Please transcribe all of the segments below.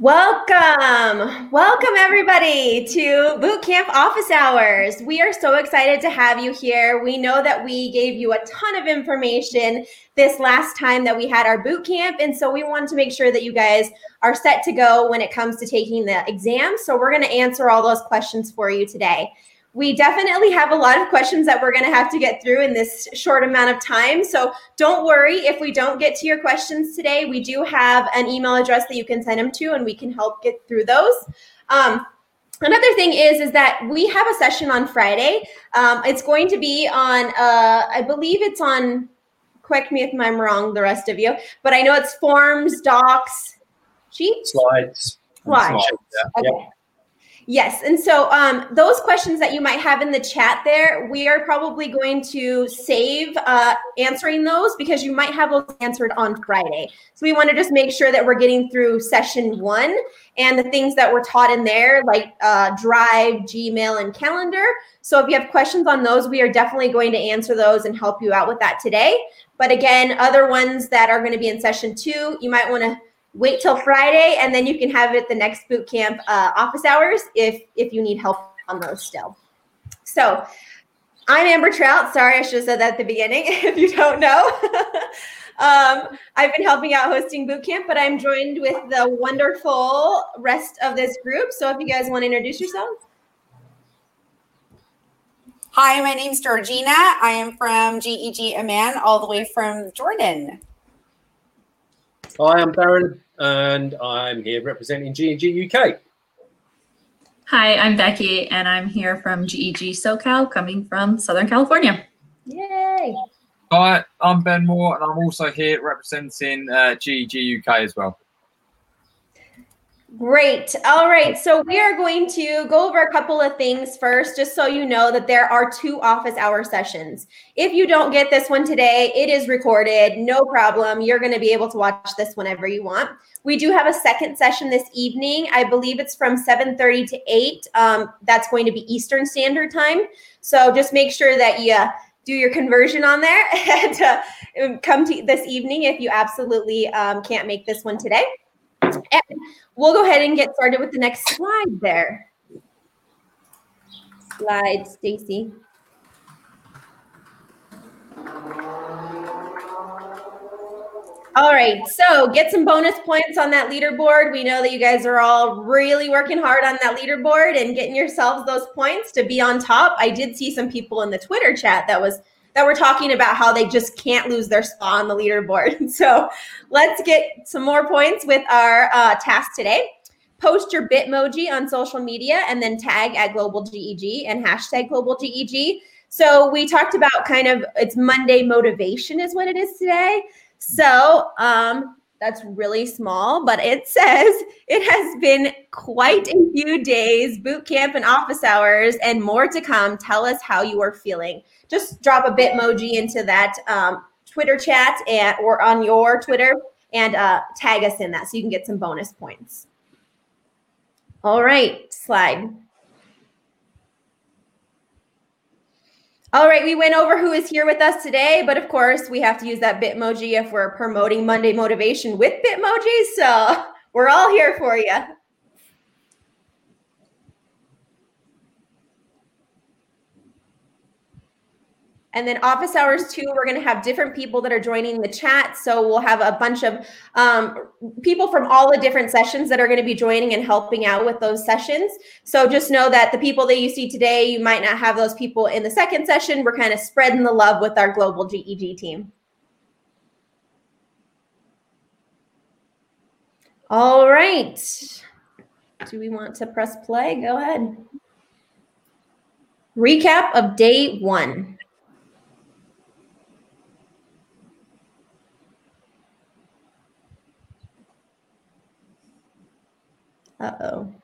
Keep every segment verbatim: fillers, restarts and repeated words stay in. Welcome, welcome everybody to Bootcamp Office Hours. We are so excited to have you here. We know that we gave you a ton of information this last time that we had our bootcamp, and so we wanted to make sure that you guys are set to go when it comes to taking the exam. So we're going to answer all those questions for you today. We definitely have a lot of questions that we're going to have to get through in this short amount of time. So don't worry if we don't get to your questions today. We do have an email address that you can send them to, and we can help get through those. Um, another thing is, is that we have a session on Friday. Um, it's going to be on, uh, I believe it's on, correct me if I'm wrong, the rest of you, but I know it's forms, docs, sheets? Slides. Slides. Yeah. Okay. Yes, and so um, those questions that you might have in the chat there, we are probably going to save uh, answering those because you might have those answered on Friday. So we want to just make sure that we're getting through session one and the things that were taught in there, like uh, Drive, Gmail, and Calendar. So if you have questions on those, we are definitely going to answer those and help you out with that today. But again, other ones that are going to be in session two, you might want to wait till Friday, and then you can have it at the next bootcamp uh, office hours if if you need help on those still. So I'm Amber Trout. Sorry, I should have said that at the beginning if you don't know. um, I've been helping out hosting bootcamp, but I'm joined with the wonderful rest of this group. So if you guys want to introduce yourselves. Hi, my name's Georgina. I am from G E G Amman, all the way from Jordan. Hi, I'm Darren, and I'm here representing G E G U K. Hi, I'm Becky, and I'm here from G E G SoCal, coming from Southern California. Yay! Hi, I'm Ben Moore, and I'm also here representing uh, G E G U K as well. Great. All right. So we are going to go over a couple of things first, just so you know that there are two office hour sessions. If you don't get this one today, it is recorded. No problem. You're going to be able to watch this whenever you want. We do have a second session this evening. I believe it's from seven thirty to eight. Um, that's going to be Eastern Standard Time. So just make sure that you uh, do your conversion on there and uh, come to this evening if you absolutely um, can't make this one today. And we'll go ahead and get started with the next slide there. Slide, Stacy. All right, so get some bonus points on that leaderboard. We know that you guys are all really working hard on that leaderboard and getting yourselves those points to be on top. I did see some people in the Twitter chat that was that we're talking about how they just can't lose their spot on the leaderboard. So let's get some more points with our uh, task today. Post your Bitmoji on social media and then tag at globalgeg and hashtag globalgeg. So we talked about kind of, it's Monday motivation is what it is today. So um, that's really small, but it says it has been quite a few days, boot camp and office hours and more to come. Tell us how you are feeling. Just drop a Bitmoji into that um, Twitter chat and or on your Twitter and uh, tag us in that so you can get some bonus points. All right, slide. All right, we went over who is here with us today, but of course we have to use that Bitmoji if we're promoting Monday motivation with Bitmoji, so we're all here for you. And then office hours too, we're going to have different people that are joining the chat. So we'll have a bunch of um, people from all the different sessions that are going to be joining and helping out with those sessions. So just know that the people that you see today, you might not have those people in the second session. We're kind of spreading the love with our global G E G team. All right. Do we want to press play? Go ahead. Recap of day one. Uh-oh.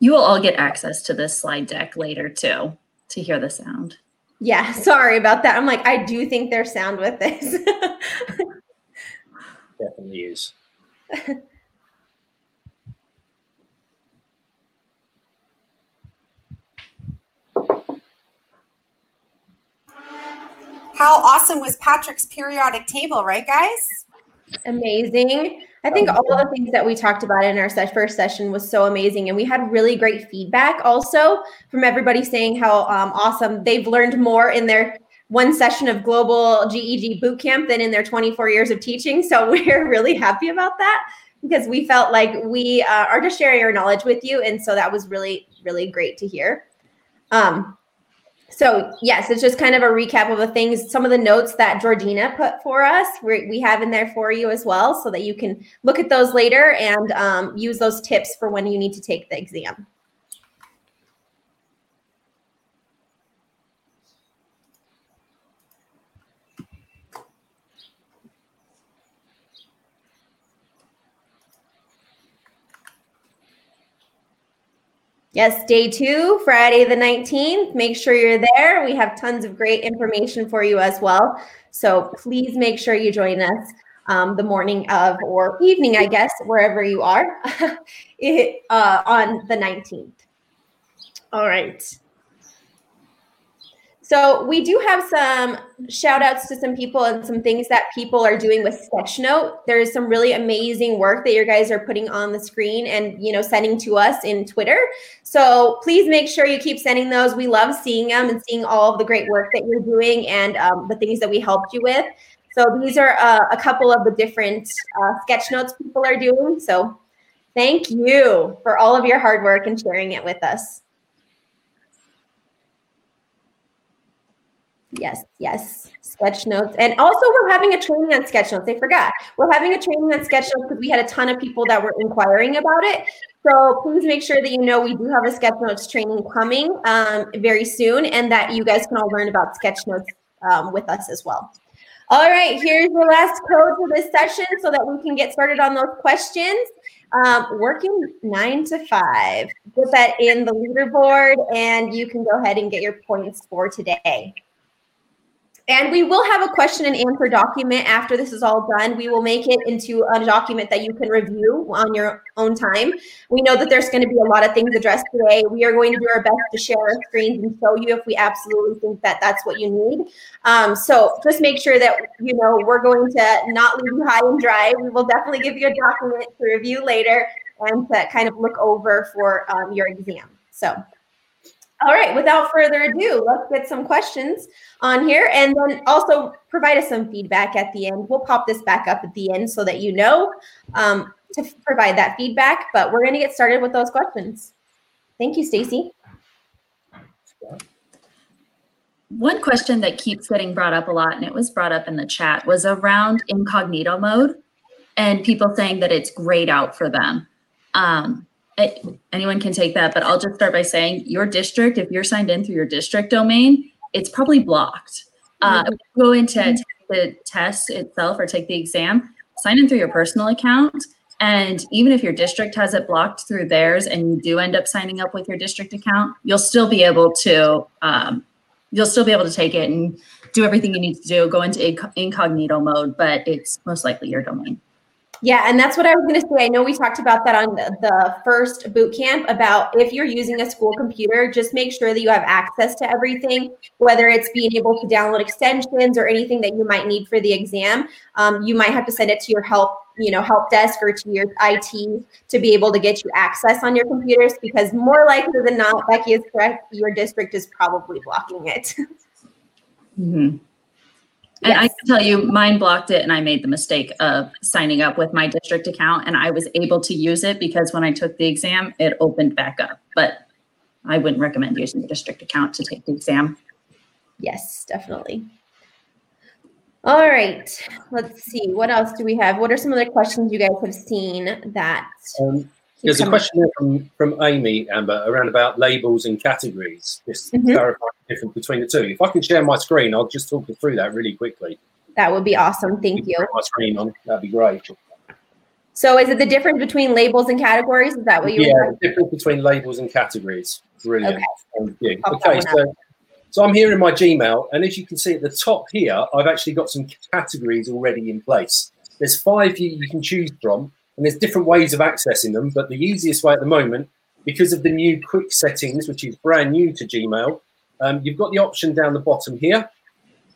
You will all get access to this slide deck later too, to hear the sound. Yeah, sorry about that. I'm like, I do think there's sound with this. Definitely is. How awesome was Patrick's periodic table, right, guys? Amazing. I think all the things that we talked about in our first session was so amazing. And we had really great feedback also from everybody saying how um, awesome they've learned more in their one session of global G E G bootcamp than in their twenty-four years of teaching. So we're really happy about that because we felt like we uh, are just sharing our knowledge with you. And so that was really, really great to hear. Um, so yes, it's just kind of a recap of the things, some of the notes that Georgina put for us, we, we have in there for you as well, so that you can look at those later and um, use those tips for when you need to take the exam. Yes, day two, Friday the nineteenth. Make sure you're there. We have tons of great information for you as well. So please make sure you join us um, the morning of, or evening, I guess, wherever you are it, uh, on the nineteenth. All right. So we do have some shout outs to some people and some things that people are doing with SketchNote. There is some really amazing work that you guys are putting on the screen and, you know, sending to us in Twitter. So please make sure you keep sending those. We love seeing them and seeing all of the great work that you're doing and um, the things that we helped you with. So these are uh, a couple of the different uh, SketchNotes people are doing. So thank you for all of your hard work and sharing it with us. Yes, yes, SketchNotes. And also we're having a training on SketchNotes. I forgot. We're having a training on SketchNotes because we had a ton of people that were inquiring about it. So please make sure that you know we do have a SketchNotes training coming um, very soon and that you guys can all learn about SketchNotes um, with us as well. All right, here's the last code for this session so that we can get started on those questions. Um, working nine to five. Put that in the leaderboard and you can go ahead and get your points for today. And we will have a question and answer document after this is all done. We will make it into a document that you can review on your own time. We know that there's going to be a lot of things addressed today. We are going to do our best to share our screens and show you if we absolutely think that that's what you need. Um, so just make sure that, you know, we're going to not leave you high and dry. We will definitely give you a document to review later and to kind of look over for um, your exam. So. All right, without further ado, let's get some questions on here and then also provide us some feedback at the end. We'll pop this back up at the end so that you know um, to provide that feedback, but we're gonna get started with those questions. Thank you, Stacy. One question that keeps getting brought up a lot, and it was brought up in the chat, was around incognito mode and people saying that it's grayed out for them. Um, Anyone can take that, but I'll just start by saying your district, if you're signed in through your district domain, it's probably blocked. Uh, if you go into take the test itself or take the exam, sign in through your personal account. And even if your district has it blocked through theirs and you do end up signing up with your district account, you'll still be able to, um, you'll still be able to take it and do everything you need to do, go into inc- incognito mode, but it's most likely your domain. Yeah, and that's what I was going to say. I know we talked about that on the, the first boot camp about if you're using a school computer, just make sure that you have access to everything, whether it's being able to download extensions or anything that you might need for the exam. Um, you might have to send it to your help, you know, help desk or to your I T to be able to get you access on your computers, because more likely than not, Becky is correct, your district is probably blocking it. Mm-hmm. And yes. I can tell you, mine blocked it, and I made the mistake of signing up with my district account, and I was able to use it because when I took the exam, it opened back up. But I wouldn't recommend using the district account to take the exam. Yes, definitely. All right, let's see. What else do we have? What are some other questions you guys have seen that? Um, there's a question up? from from Amy, Amber, around about labels and categories. Just mm-hmm. clarify. Different between the two. If I can share my screen, I'll just talk you through that really quickly. That would be awesome. Thank you. My screen on, that'd be great. So, is it the difference between labels and categories? Is that what you? Yeah, were the difference between labels and categories. Brilliant. Okay. Thank you. Okay. So, so I'm here in my Gmail, and as you can see at the top here, I've actually got some categories already in place. There's five you, you can choose from, and there's different ways of accessing them. But the easiest way at the moment, because of the new quick settings, which is brand new to Gmail. Um, you've got the option down the bottom here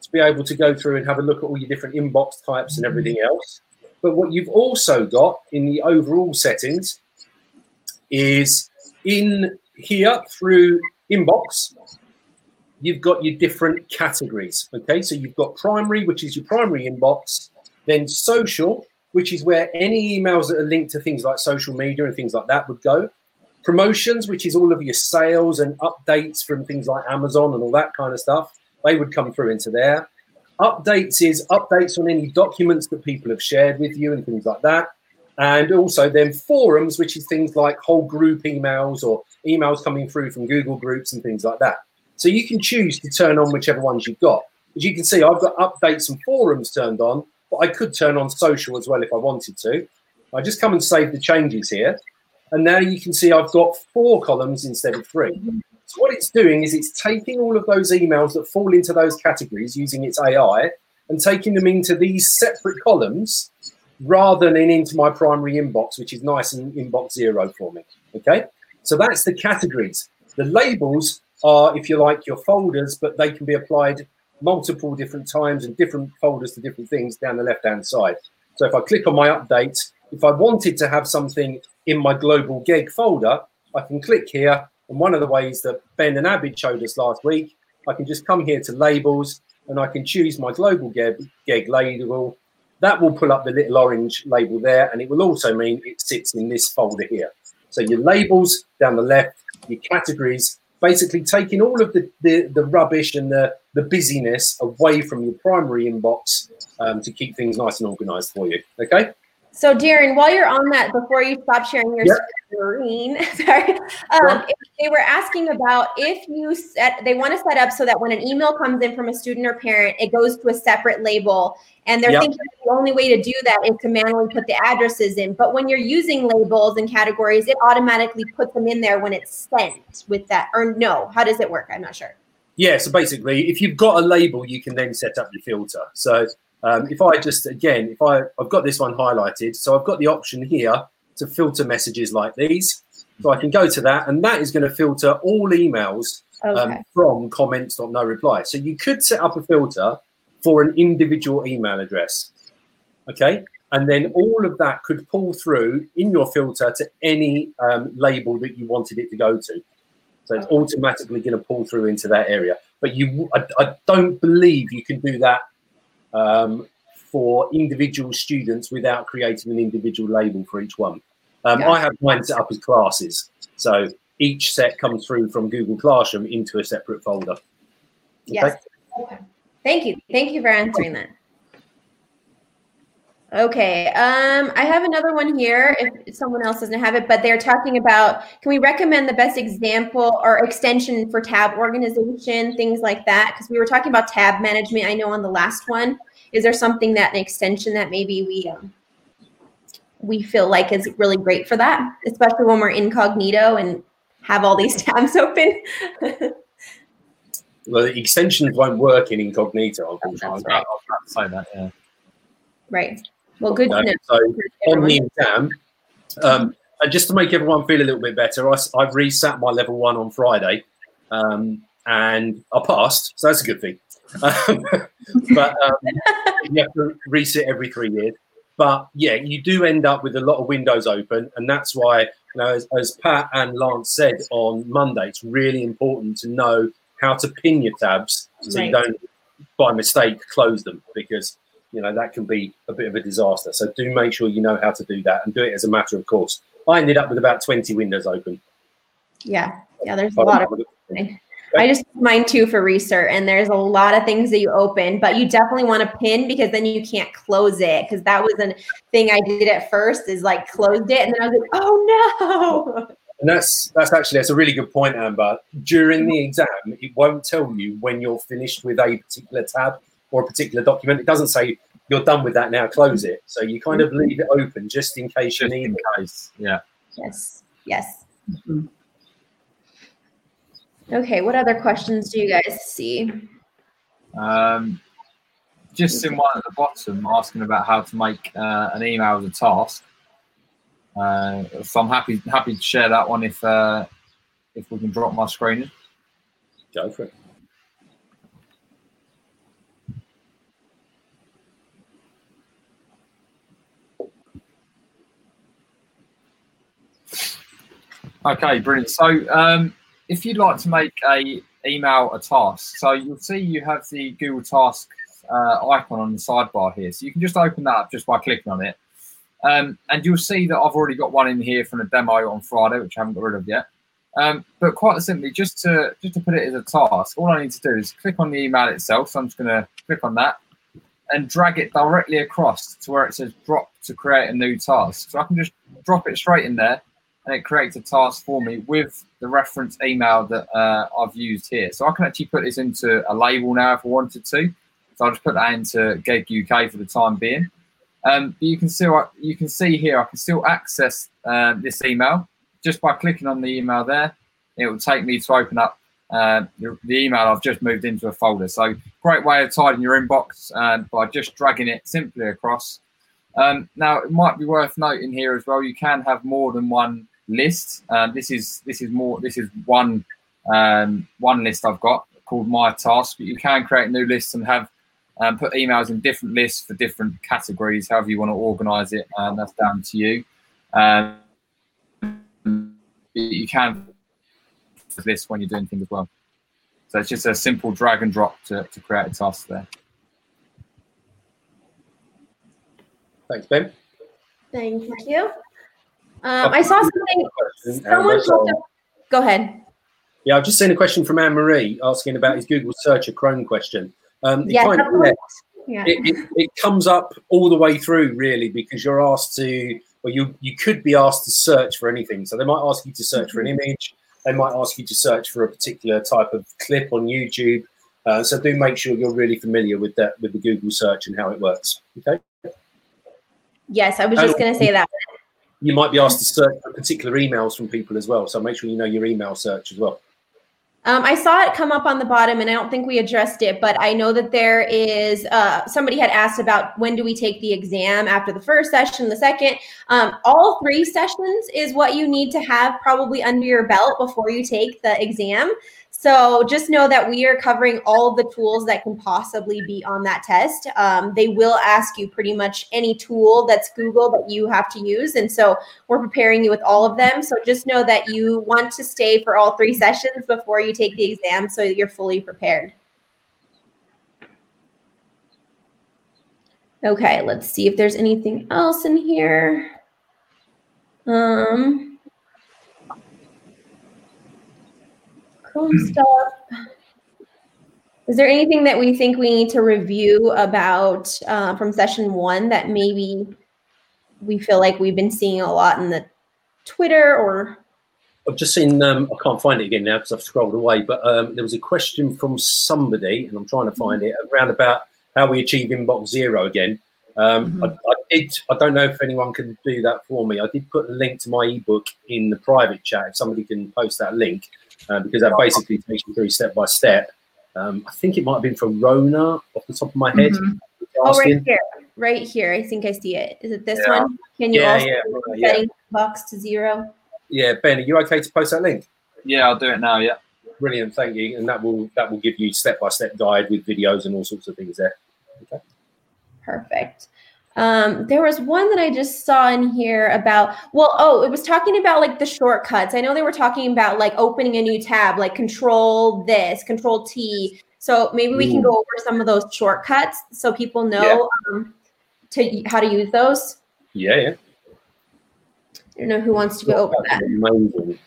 to be able to go through and have a look at all your different inbox types and everything else. But what you've also got in the overall settings is in here through inbox, you've got your different categories. Okay, so you've got primary, which is your primary inbox, then social, which is where any emails that are linked to things like social media and things like that would go. Promotions, which is all of your sales and updates from things like Amazon and all that kind of stuff. They would come through into there. Updates is updates on any documents that people have shared with you and things like that. And also then forums, which is things like whole group emails or emails coming through from Google Groups and things like that. So you can choose to turn on whichever ones you've got. As you can see, I've got updates and forums turned on, but I could turn on social as well if I wanted to. I just come and save the changes here. And now you can see I've got four columns instead of three. So what it's doing is it's taking all of those emails that fall into those categories using its A I and taking them into these separate columns rather than into my primary inbox, which is nice and inbox zero for me, okay? So that's the categories. The labels are, if you like, your folders, but they can be applied multiple different times and different folders to different things down the left-hand side. So if I click on my updates, if I wanted to have something in my global G E G folder, I can click here. And one of the ways that Ben and Abid showed us last week, I can just come here to labels and I can choose my global G E G label. That will pull up the little orange label there. And it will also mean it sits in this folder here. So your labels down the left, your categories, basically taking all of the, the, the rubbish and the, the busyness away from your primary inbox um, to keep things nice and organized for you. Okay. So, Darren, while you're on that, before you stop sharing your yep. screen, sorry, um, if they were asking about if you set, they want to set up so that when an email comes in from a student or parent, it goes to a separate label. And they're yep. thinking the only way to do that is to manually put the addresses in. But when you're using labels and categories, it automatically puts them in there when it's sent with that. Or no, how does it work? I'm not sure. Yeah, so basically, if you've got a label, you can then set up your filter. So Um, if I just, again, if I, I've got this one highlighted, so I've got the option here to filter messages like these. So I can go to that, and that is going to filter all emails okay. um, from comments or no reply. So you could set up a filter for an individual email address, okay? And then all of that could pull through in your filter to any um, label that you wanted it to go to. So it's automatically going to pull through into that area. But you, I, I don't believe you can do that Um, for individual students without creating an individual label for each one. Um, yeah. I have mine set up as classes. So each set comes through from Google Classroom into a separate folder. Okay? Yes. Okay. Thank you. Thank you for answering that. Okay. Um, I have another one here if someone else doesn't have it, but they're talking about, can we recommend the best example or extension for tab organization, things like that? Because we were talking about tab management, I know, on the last one. Is there something that an extension that maybe we um, we feel like is really great for that, especially when we're incognito and have all these tabs open? Well, the extensions won't work in incognito. I'll have to say that, yeah. Right. Well, good to know. So on the exam, um, and just to make everyone feel a little bit better, I, I've resat my level one on Friday, um, and I passed, so that's a good thing. Um, but um, you have to resit every three years. But yeah, you do end up with a lot of windows open, and that's why, you know, as, as Pat and Lance said on Monday, it's really important to know how to pin your tabs so right. you don't, by mistake, close them because. You know, that can be a bit of a disaster. So do make sure you know how to do that and do it as a matter of course. I ended up with about twenty windows open. Yeah. Yeah, there's a lot of okay. I just mine too for research, and there's a lot of things that you open, but you definitely want to pin because then you can't close it, because that was a thing I did at first is like closed it and then I was like, oh no. And that's that's actually that's a really good point, Amber. During the exam, it won't tell you when you're finished with a particular tab or a particular document. It doesn't say you're done with that now, close it. So you kind of leave it open just in case you need it. Yeah. Yes. Yes. Mm-hmm. Okay. What other questions do you guys see? Um, just in one at the bottom, asking about how to make uh, an email as a task. Uh, so I'm happy happy to share that one if uh, if we can drop my screen in. Go for it. Okay, brilliant. So um, if you'd like to make a email a task, so you'll see you have the Google Tasks uh, icon on the sidebar here. So you can just open that up just by clicking on it. Um, and you'll see that I've already got one in here from a demo on Friday, which I haven't got rid of yet. Um, but quite simply, just to just to put it as a task, all I need to do is click on the email itself. So I'm just going to click on that and drag it directly across to where it says drop to create a new task. So I can just drop it straight in there, and it creates a task for me with the reference email that uh, I've used here. So I can actually put this into a label now if I wanted to. So I'll just put that into G E G U K for the time being. Um, but you can see you can see here I can still access uh, this email. Just by clicking on the email there, it will take me to open up uh, the, the email I've just moved into a folder. So great way of tidying your inbox uh, by just dragging it simply across. Um, now, it might be worth noting here as well, you can have more than one list. Uh, this is this is more this is one um, one list I've got called My Task, but you can create new lists and have um, put emails in different lists for different categories, however you want to organise it, and that's down to you. Um, You can do this when you're doing things as well. So it's just a simple drag and drop to, to create a task there. Thanks, Ben. Thank you. Um, I saw something. Someone talked about, go ahead. Yeah, I've just seen a question from Anne-Marie asking about his Google search a Chrome question. Um, yeah, kind of, it, yeah. It, it, it comes up all the way through, really, because you're asked to... Well, you, you could be asked to search for anything. So they might ask you to search for an image. They might ask you to search for a particular type of clip on YouTube. Uh, so do make sure you're really familiar with that, with the Google search and how it works. Okay. Yes, I was and just going to say that. You might be asked to search for particular emails from people as well. So make sure you know your email search as well. Um, I saw it come up on the bottom, and I don't think we addressed it, but I know that there is, uh, somebody had asked about when do we take the exam after the first session, the second. Um, all three sessions is what you need to have probably under your belt before you take the exam. So just know that we are covering all the tools that can possibly be on that test. Um, they will ask you pretty much any tool that's Google that you have to use. And so we're preparing you with all of them. So just know that you want to stay for all three sessions before you take the exam so that you're fully prepared. Okay, let's see if there's anything else in here. Um. Chrome stuff. Is there anything that we think we need to review about uh, from session one that maybe we feel like we've been seeing a lot in the Twitter or? I've just seen, um, I can't find it again now because I've scrolled away, but um, there was a question from somebody, and I'm trying to find it, around about how we achieve inbox zero again. Um, mm-hmm. I, I did. I don't know if anyone can do that for me. I did put a link to my ebook in the private chat, if somebody can post that link. Uh, because that basically takes you through step by step. Um, I think it might have been from Rona off the top of my head. Mm-hmm. Oh, right here. Right here. I think I see it. Is it this yeah. one? Can you yeah, also yeah, Rona, setting yeah. box to zero? Yeah, Ben, are you okay to post that link? Yeah, I'll do it now, yeah. Brilliant, thank you. And that will that will give you step by step guide with videos and all sorts of things there. Okay. Perfect. Um, there was one that I just saw in here about, well, oh, it was talking about like the shortcuts. I know they were talking about like opening a new tab, like control this, control T. So maybe we Ooh. Can go over some of those shortcuts so people know yeah. um, to how to use those. Yeah, yeah. I don't know who wants to go over that. Amazing.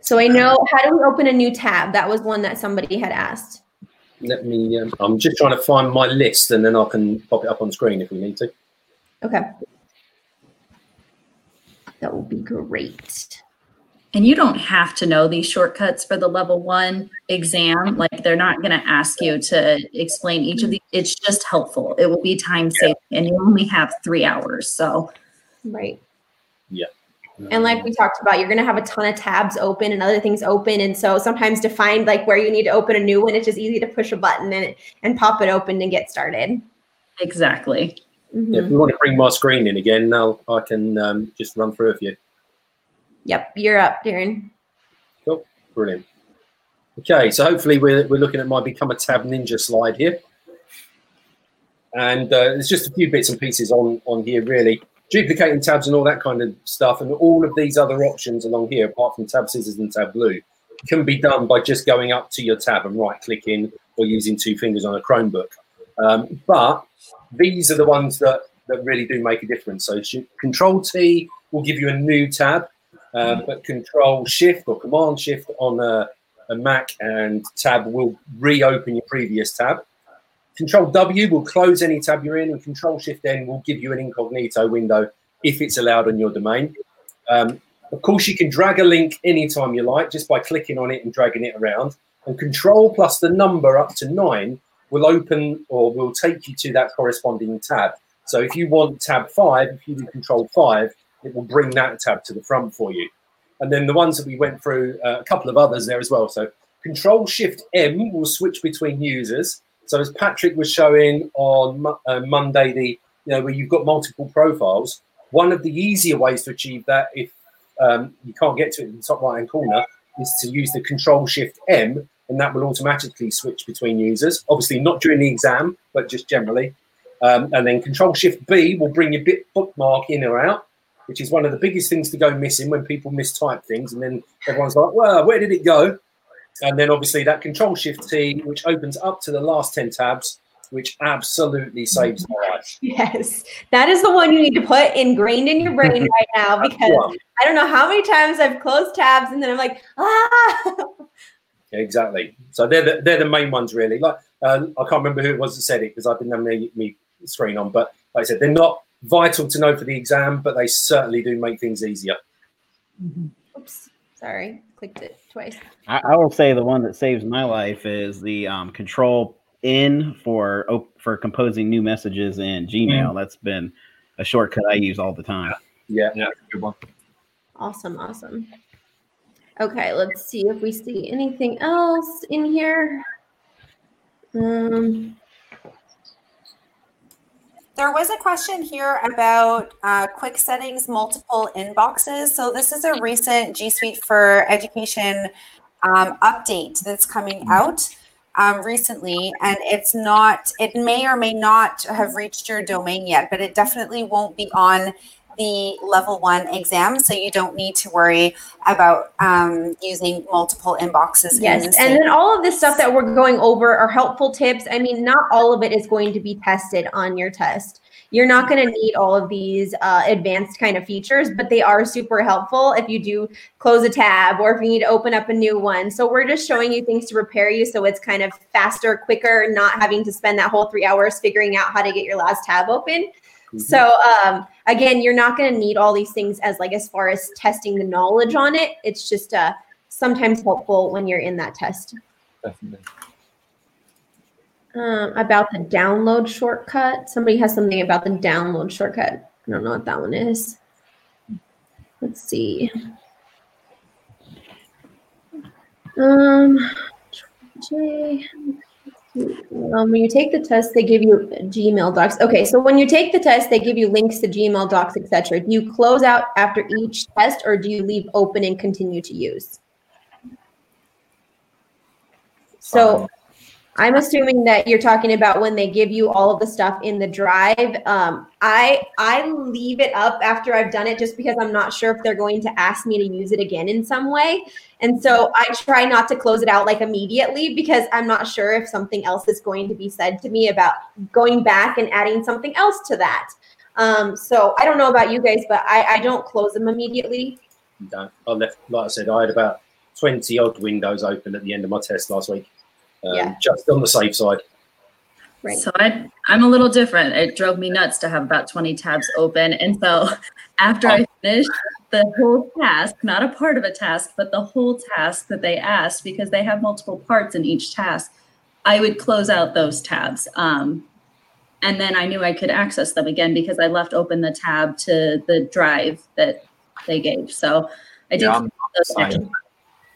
So I know, how do we open a new tab? That was one that somebody had asked. Let me, um, I'm just trying to find my list and then I can pop it up on screen if we need to. Okay. That would be great. And you don't have to know these shortcuts for the level one exam. Like they're not going to ask you to explain each of these. It's just helpful. It will be time saving yeah. and you only have three hours. So. Right. Yeah. And like we talked about, you're going to have a ton of tabs open and other things open. And so sometimes to find like where you need to open a new one, it's just easy to push a button and and pop it open and get started. Exactly. Mm-hmm. Yeah, if we want to bring my screen in again, now I can um, just run through a few. Yep, you're up, Darren. Cool, brilliant. Okay, so hopefully we're, we're looking at my Become a Tab Ninja slide here. And uh, there's just a few bits and pieces on, on here, really. duplicating tabs and all that kind of stuff, and all of these other options along here, apart from tab scissors and tab blue, can be done by just going up to your tab and right-clicking or using two fingers on a Chromebook. Um, but these are the ones that, that really do make a difference. So Control-T will give you a new tab, uh, but Control-Shift or Command-Shift on a, a Mac and tab will reopen your previous tab. Control-W will close any tab you're in, and Control-Shift-N will give you an incognito window if it's allowed on your domain. Um, of course, you can drag a link anytime you like just by clicking on it and dragging it around. And Control plus the number up to nine will open or will take you to that corresponding tab. So if you want tab five, if you do Control five, it will bring that tab to the front for you. And then the ones that we went through, uh, a couple of others there as well. So Control-Shift-M will switch between users. So as Patrick was showing on uh, Monday, the you know where you've got multiple profiles, one of the easier ways to achieve that, if um, you can't get to it in the top right-hand corner, is to use the Control-Shift-M, and that will automatically switch between users, obviously not during the exam, but just generally. Um, and then Control-Shift-B will bring your bit bookmark in or out, which is one of the biggest things to go missing when people mistype things, and then everyone's like, well, where did it go? And then obviously that Control-Shift-T, which opens up to the last ten tabs, which absolutely saves my life. Yes, that is the one you need to put ingrained in your brain right now, because I don't know how many times I've closed tabs and then I'm like, ah. Exactly. So they're the, they're the main ones really. Like uh, I can't remember who it was that said it because I didn't have me, me screen on, but like I said, they're not vital to know for the exam, but they certainly do make things easier. Mm-hmm. Oops, sorry, clicked it. Twice. I, I will say the one that saves my life is the um, control N for for composing new messages in Gmail. Mm. That's been a shortcut I use all the time. Yeah, yeah, good one. Awesome, awesome. Okay, let's see if we see anything else in here. Um, There was a question here about uh, quick settings, multiple inboxes. So this is a recent G Suite for Education um, update that's coming out um, recently, and it's not, it may or may not have reached your domain yet, but it definitely won't be on the level one exam, so you don't need to worry about um, using multiple inboxes. Yes, in the and then all of this stuff that we're going over are helpful tips. I mean, not all of it is going to be tested on your test. You're not going to need all of these uh, advanced kind of features, but they are super helpful if you do close a tab or if you need to open up a new one. So we're just showing you things to prepare you so it's kind of faster, quicker, not having to spend that whole three hours figuring out how to get your last tab open. So, um, again, you're not going to need all these things as like as far as testing the knowledge on it. It's just uh, sometimes helpful when you're in that test. Definitely. Um, about the download shortcut. Somebody has something about the download shortcut. I don't know what that one is. Let's see. Um, J. Um, when you take the test, they give you Gmail docs. Okay, so when you take the test, they give you links to Gmail docs, et cetera. Do you close out after each test, or do you leave open and continue to use? So I'm assuming that you're talking about when they give you all of the stuff in the drive. Um, I I leave it up after I've done it just because I'm not sure if they're going to ask me to use it again in some way. And so I try not to close it out like immediately because I'm not sure if something else is going to be said to me about going back and adding something else to that. Um, so I don't know about you guys, but I, I don't close them immediately. No, I left, like I said, I had about twenty odd windows open at the end of my test last week. Um, yeah. Just on the safe side. Right. So I, I'm a little different. It drove me nuts to have about twenty tabs open. And so after I finished the whole task, not a part of a task, but the whole task that they asked, because they have multiple parts in each task, I would close out those tabs. Um, and then I knew I could access them again because I left open the tab to the drive that they gave. So I did yeah, those extra parts.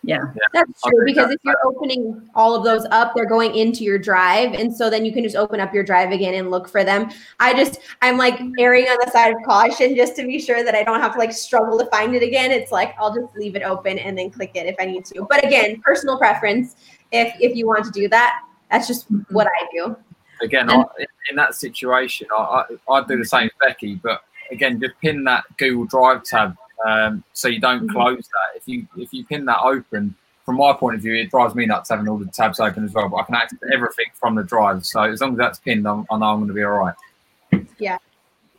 Yeah. yeah, that's true, because if you're opening all of those up, they're going into your drive. And so then you can just open up your drive again and look for them. I just, I'm like erring on the side of caution just to be sure that I don't have to like struggle to find it again. It's like, I'll just leave it open and then click it if I need to. But again, personal preference, if if you want to do that, that's just what I do. Again, and, I, in that situation, I, I, I'd do the same, Becky, but again, just pin that Google Drive tab um, so you don't close that. If you if you pin that open, from my point of view, it drives me nuts having all the tabs open as well, but I can access everything from the Drive. So as long as that's pinned, I'm, I know I'm going to be all right. Yeah.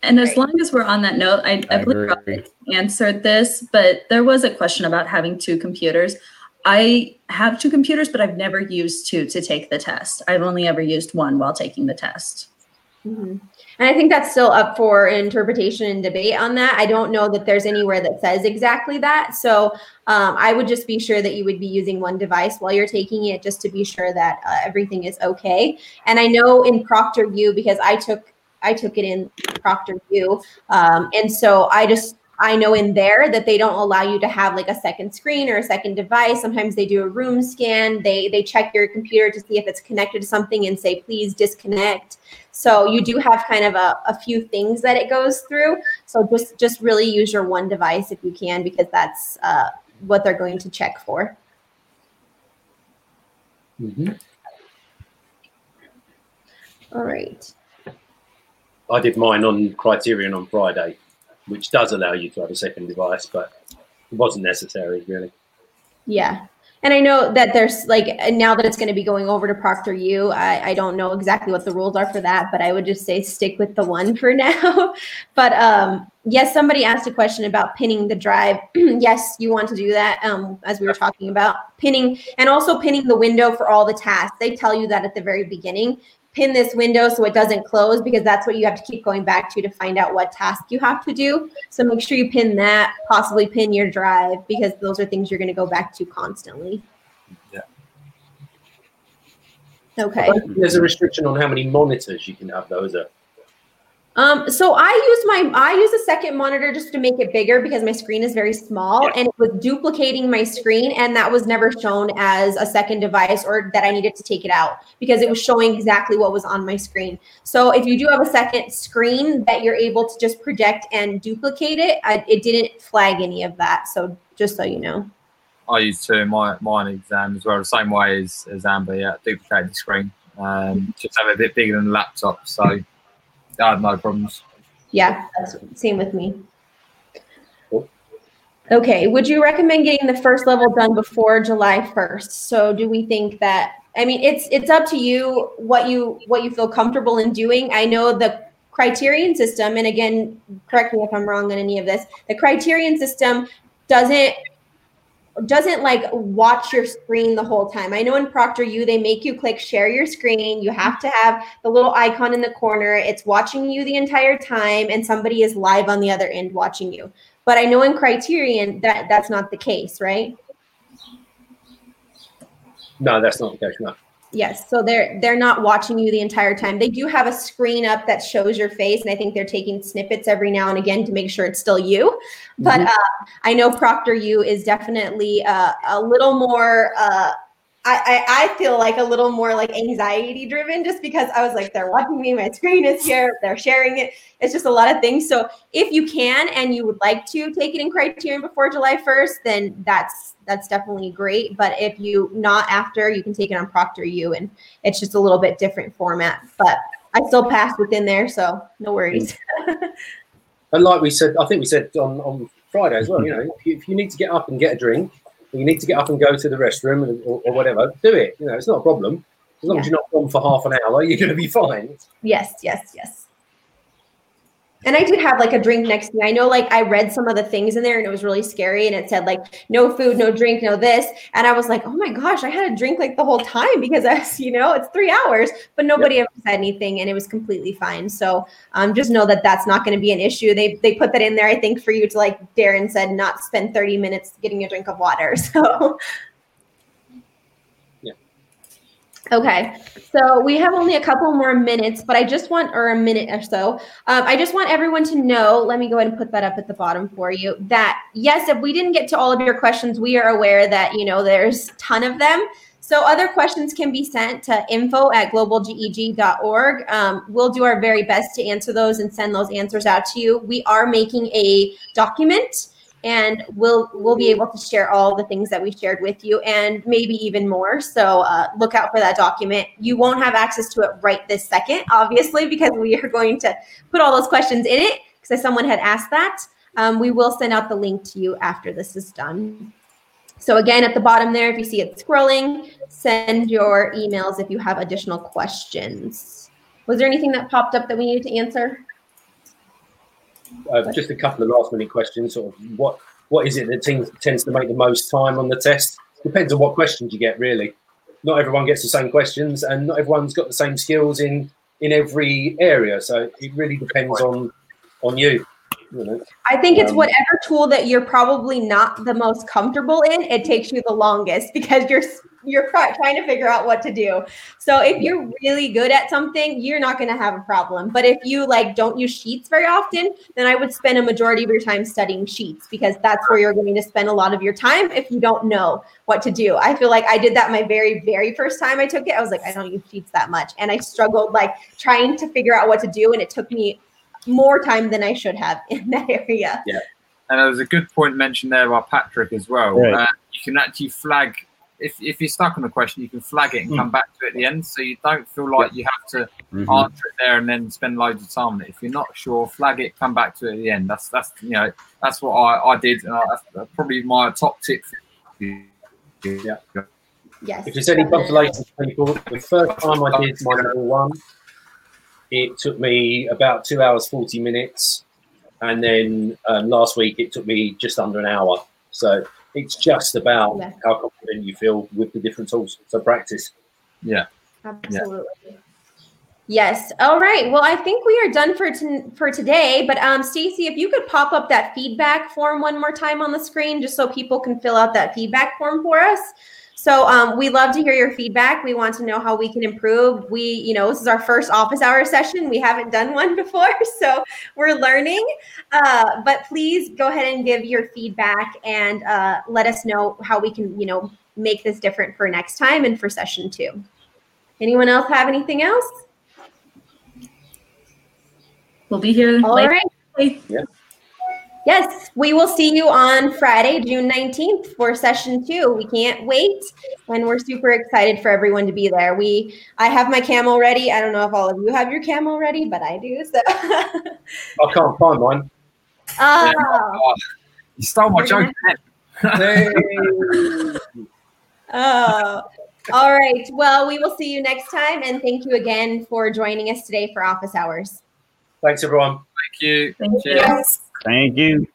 And as long as we're on that note, I, I, I believe Robert answered this, but there was a question about having two computers. I have two computers, but I've never used two to take the test. I've only ever used one while taking the test. Mm-hmm. And I think that's still up for interpretation and debate on that. I don't know that there's anywhere that says exactly that. So um, I would just be sure that you would be using one device while you're taking it, just to be sure that uh, everything is okay. And I know in ProctorU, because I took I took it in ProctorU. Um, and so I just, I know in there that they don't allow you to have like a second screen or a second device. Sometimes they do a room scan. They they check your computer to see if it's connected to something and say, please disconnect. So you do have kind of a, a few things that it goes through. So just, just really use your one device if you can, because that's uh, what they're going to check for. Mm-hmm. All right. I did mine on Criterion on Friday, which does allow you to have a second device, but it wasn't necessary, really. Yeah. And I know that there's, like, now that it's going to be going over to ProctorU, I, I don't know exactly what the rules are for that, but I would just say stick with the one for now. But, um, yes, somebody asked a question about pinning the Drive. Yes, you want to do that, um, as we were talking about. Pinning, and also pinning the window for all the tasks. They tell you that at the very beginning. Pin this window so it doesn't close, because that's what you have to keep going back to to find out what task you have to do. So make sure you pin that, possibly pin your Drive, because those are things you're going to go back to constantly. Yeah. Okay. There's a restriction on how many monitors you can have, though, is there? Um, so I use my, I use a second monitor just to make it bigger, because my screen is very small, yeah. And it was duplicating my screen, and that was never shown as a second device, or that I needed to take it out, because it was showing exactly what was on my screen. So if you do have a second screen that you're able to just project and duplicate it, I, it didn't flag any of that. So just so you know. I used to my mine exam as well, the same way as, as Amber, yeah, duplicated the screen, um, just have it a bit bigger than the laptop. So. I have no problems. Yeah, same with me. Okay, would you recommend getting the first level done before July first? So do we think that, I mean, it's it's up to you what you what you feel comfortable in doing. I know the Criterion system, and again, correct me if I'm wrong on any of this, the Criterion system doesn't doesn't like watch your screen the whole time. I know in ProctorU, they make you click share your screen. You have to have the little icon in the corner. It's watching you the entire time, and somebody is live on the other end watching you. But I know in Criterion that that's not the case, right? No, that's not the case, no. Yes, so they're they're not watching you the entire time. They do have a screen up that shows your face, and I think they're taking snippets every now and again to make sure it's still you. Mm-hmm. But uh, I know ProctorU is definitely uh, a little more, uh, I, I, I feel like a little more like anxiety driven, just because I was like, they're watching me, my screen is here, they're sharing it. It's just a lot of things. So if you can and you would like to take it in Criterion before July first, then that's that's definitely great. But if you not after, you can take it on ProctorU, and it's just a little bit different format. But I still passed within there, so no worries. And like we said, I think we said on, on Friday as well, you know, if you, if you need to get up and get a drink, you need to get up and go to the restroom or, or whatever, do it. You know, it's not a problem. As long yeah. as you're not gone for half an hour, you're going to be fine. Yes, yes, yes. And I did have like a drink next to me. I know like I read some of the things in there, and it was really scary. And it said like no food, no drink, no this. And I was like, oh my gosh, I had a drink like the whole time, because I was, you know, it's three hours, but nobody yep. ever said anything, and it was completely fine. So um, just know that that's not going to be an issue. They they put that in there, I think, for you to, like Darren said, not spend thirty minutes getting a drink of water. So. Okay, so we have only a couple more minutes, but I just want, or a minute or so, um, I just want everyone to know, let me go ahead and put that up at the bottom for you, that yes, if we didn't get to all of your questions, we are aware that, you know, there's a ton of them. So other questions can be sent to info at global g e g dot org. Um, we'll do our very best to answer those and send those answers out to you. We are making a document, and we'll we'll be able to share all the things that we shared with you, and maybe even more. So uh, look out for that document. You won't have access to it right this second, obviously, because we are going to put all those questions in it. So someone had asked that. Um, we will send out the link to you after this is done. So again, at the bottom there, if you see it scrolling, send your emails if you have additional questions. Was there anything that popped up that we needed to answer? Uh, just a couple of last minute questions. Sort of what what is it that tends, tends to make the most time on the test? Depends on what questions you get, really. Not everyone gets the same questions, and not everyone's got the same skills in in every area. So it really depends on on you. You know, I think it's um, whatever tool that you're probably not the most comfortable in, it takes you the longest because you're you're trying to figure out what to do. So if you're really good at something, you're not going to have a problem. But if you like don't use sheets very often, then I would spend a majority of your time studying sheets because that's where you're going to spend a lot of your time if you don't know what to do. I feel like I did that my very, very first time I took it. I was like, I don't use sheets that much. And I struggled like trying to figure out what to do. And it took me more time than I should have in that area. Yeah, and there was a good point mentioned there by Patrick as well. Right. Uh, you can actually flag, if if you're stuck on a question, you can flag it and mm. come back to it at the end, so you don't feel like you have to mm-hmm. answer it there and then spend loads of time. If you're not sure, flag it, come back to it at the end. That's that's you know that's what I, I did, and I, that's probably my top tip. Yeah. Yes. If there's any bug related people, the first time I did my level one, it took me about two hours, forty minutes. And then um, last week, it took me just under an hour. So it's just about yeah. how confident you feel with the different tools. So practice. Yeah. Absolutely. Yeah. Yes. All right. Well, I think we are done for t- for today. But um, Stacey, if you could pop up that feedback form one more time on the screen, just so people can fill out that feedback form for us. So um, we love to hear your feedback. We want to know how we can improve. We, you know, this is our first office hour session. We haven't done one before, so we're learning. Uh, but please go ahead and give your feedback and uh, let us know how we can, you know, make this different for next time and for session two. Anyone else have anything else? We'll be here. All later. Right. Yeah. Yes, we will see you on Friday, June nineteenth for session two. We can't wait, and we're super excited for everyone to be there. We, I have my camel ready. I don't know if all of you have your camel ready, but I do. So I can't find mine. Oh. Yeah. You stole my joke. Hey. Oh, all right. Well, we will see you next time, and thank you again for joining us today for Office Hours. Thanks, everyone. Thank you. Thank you. Thank you.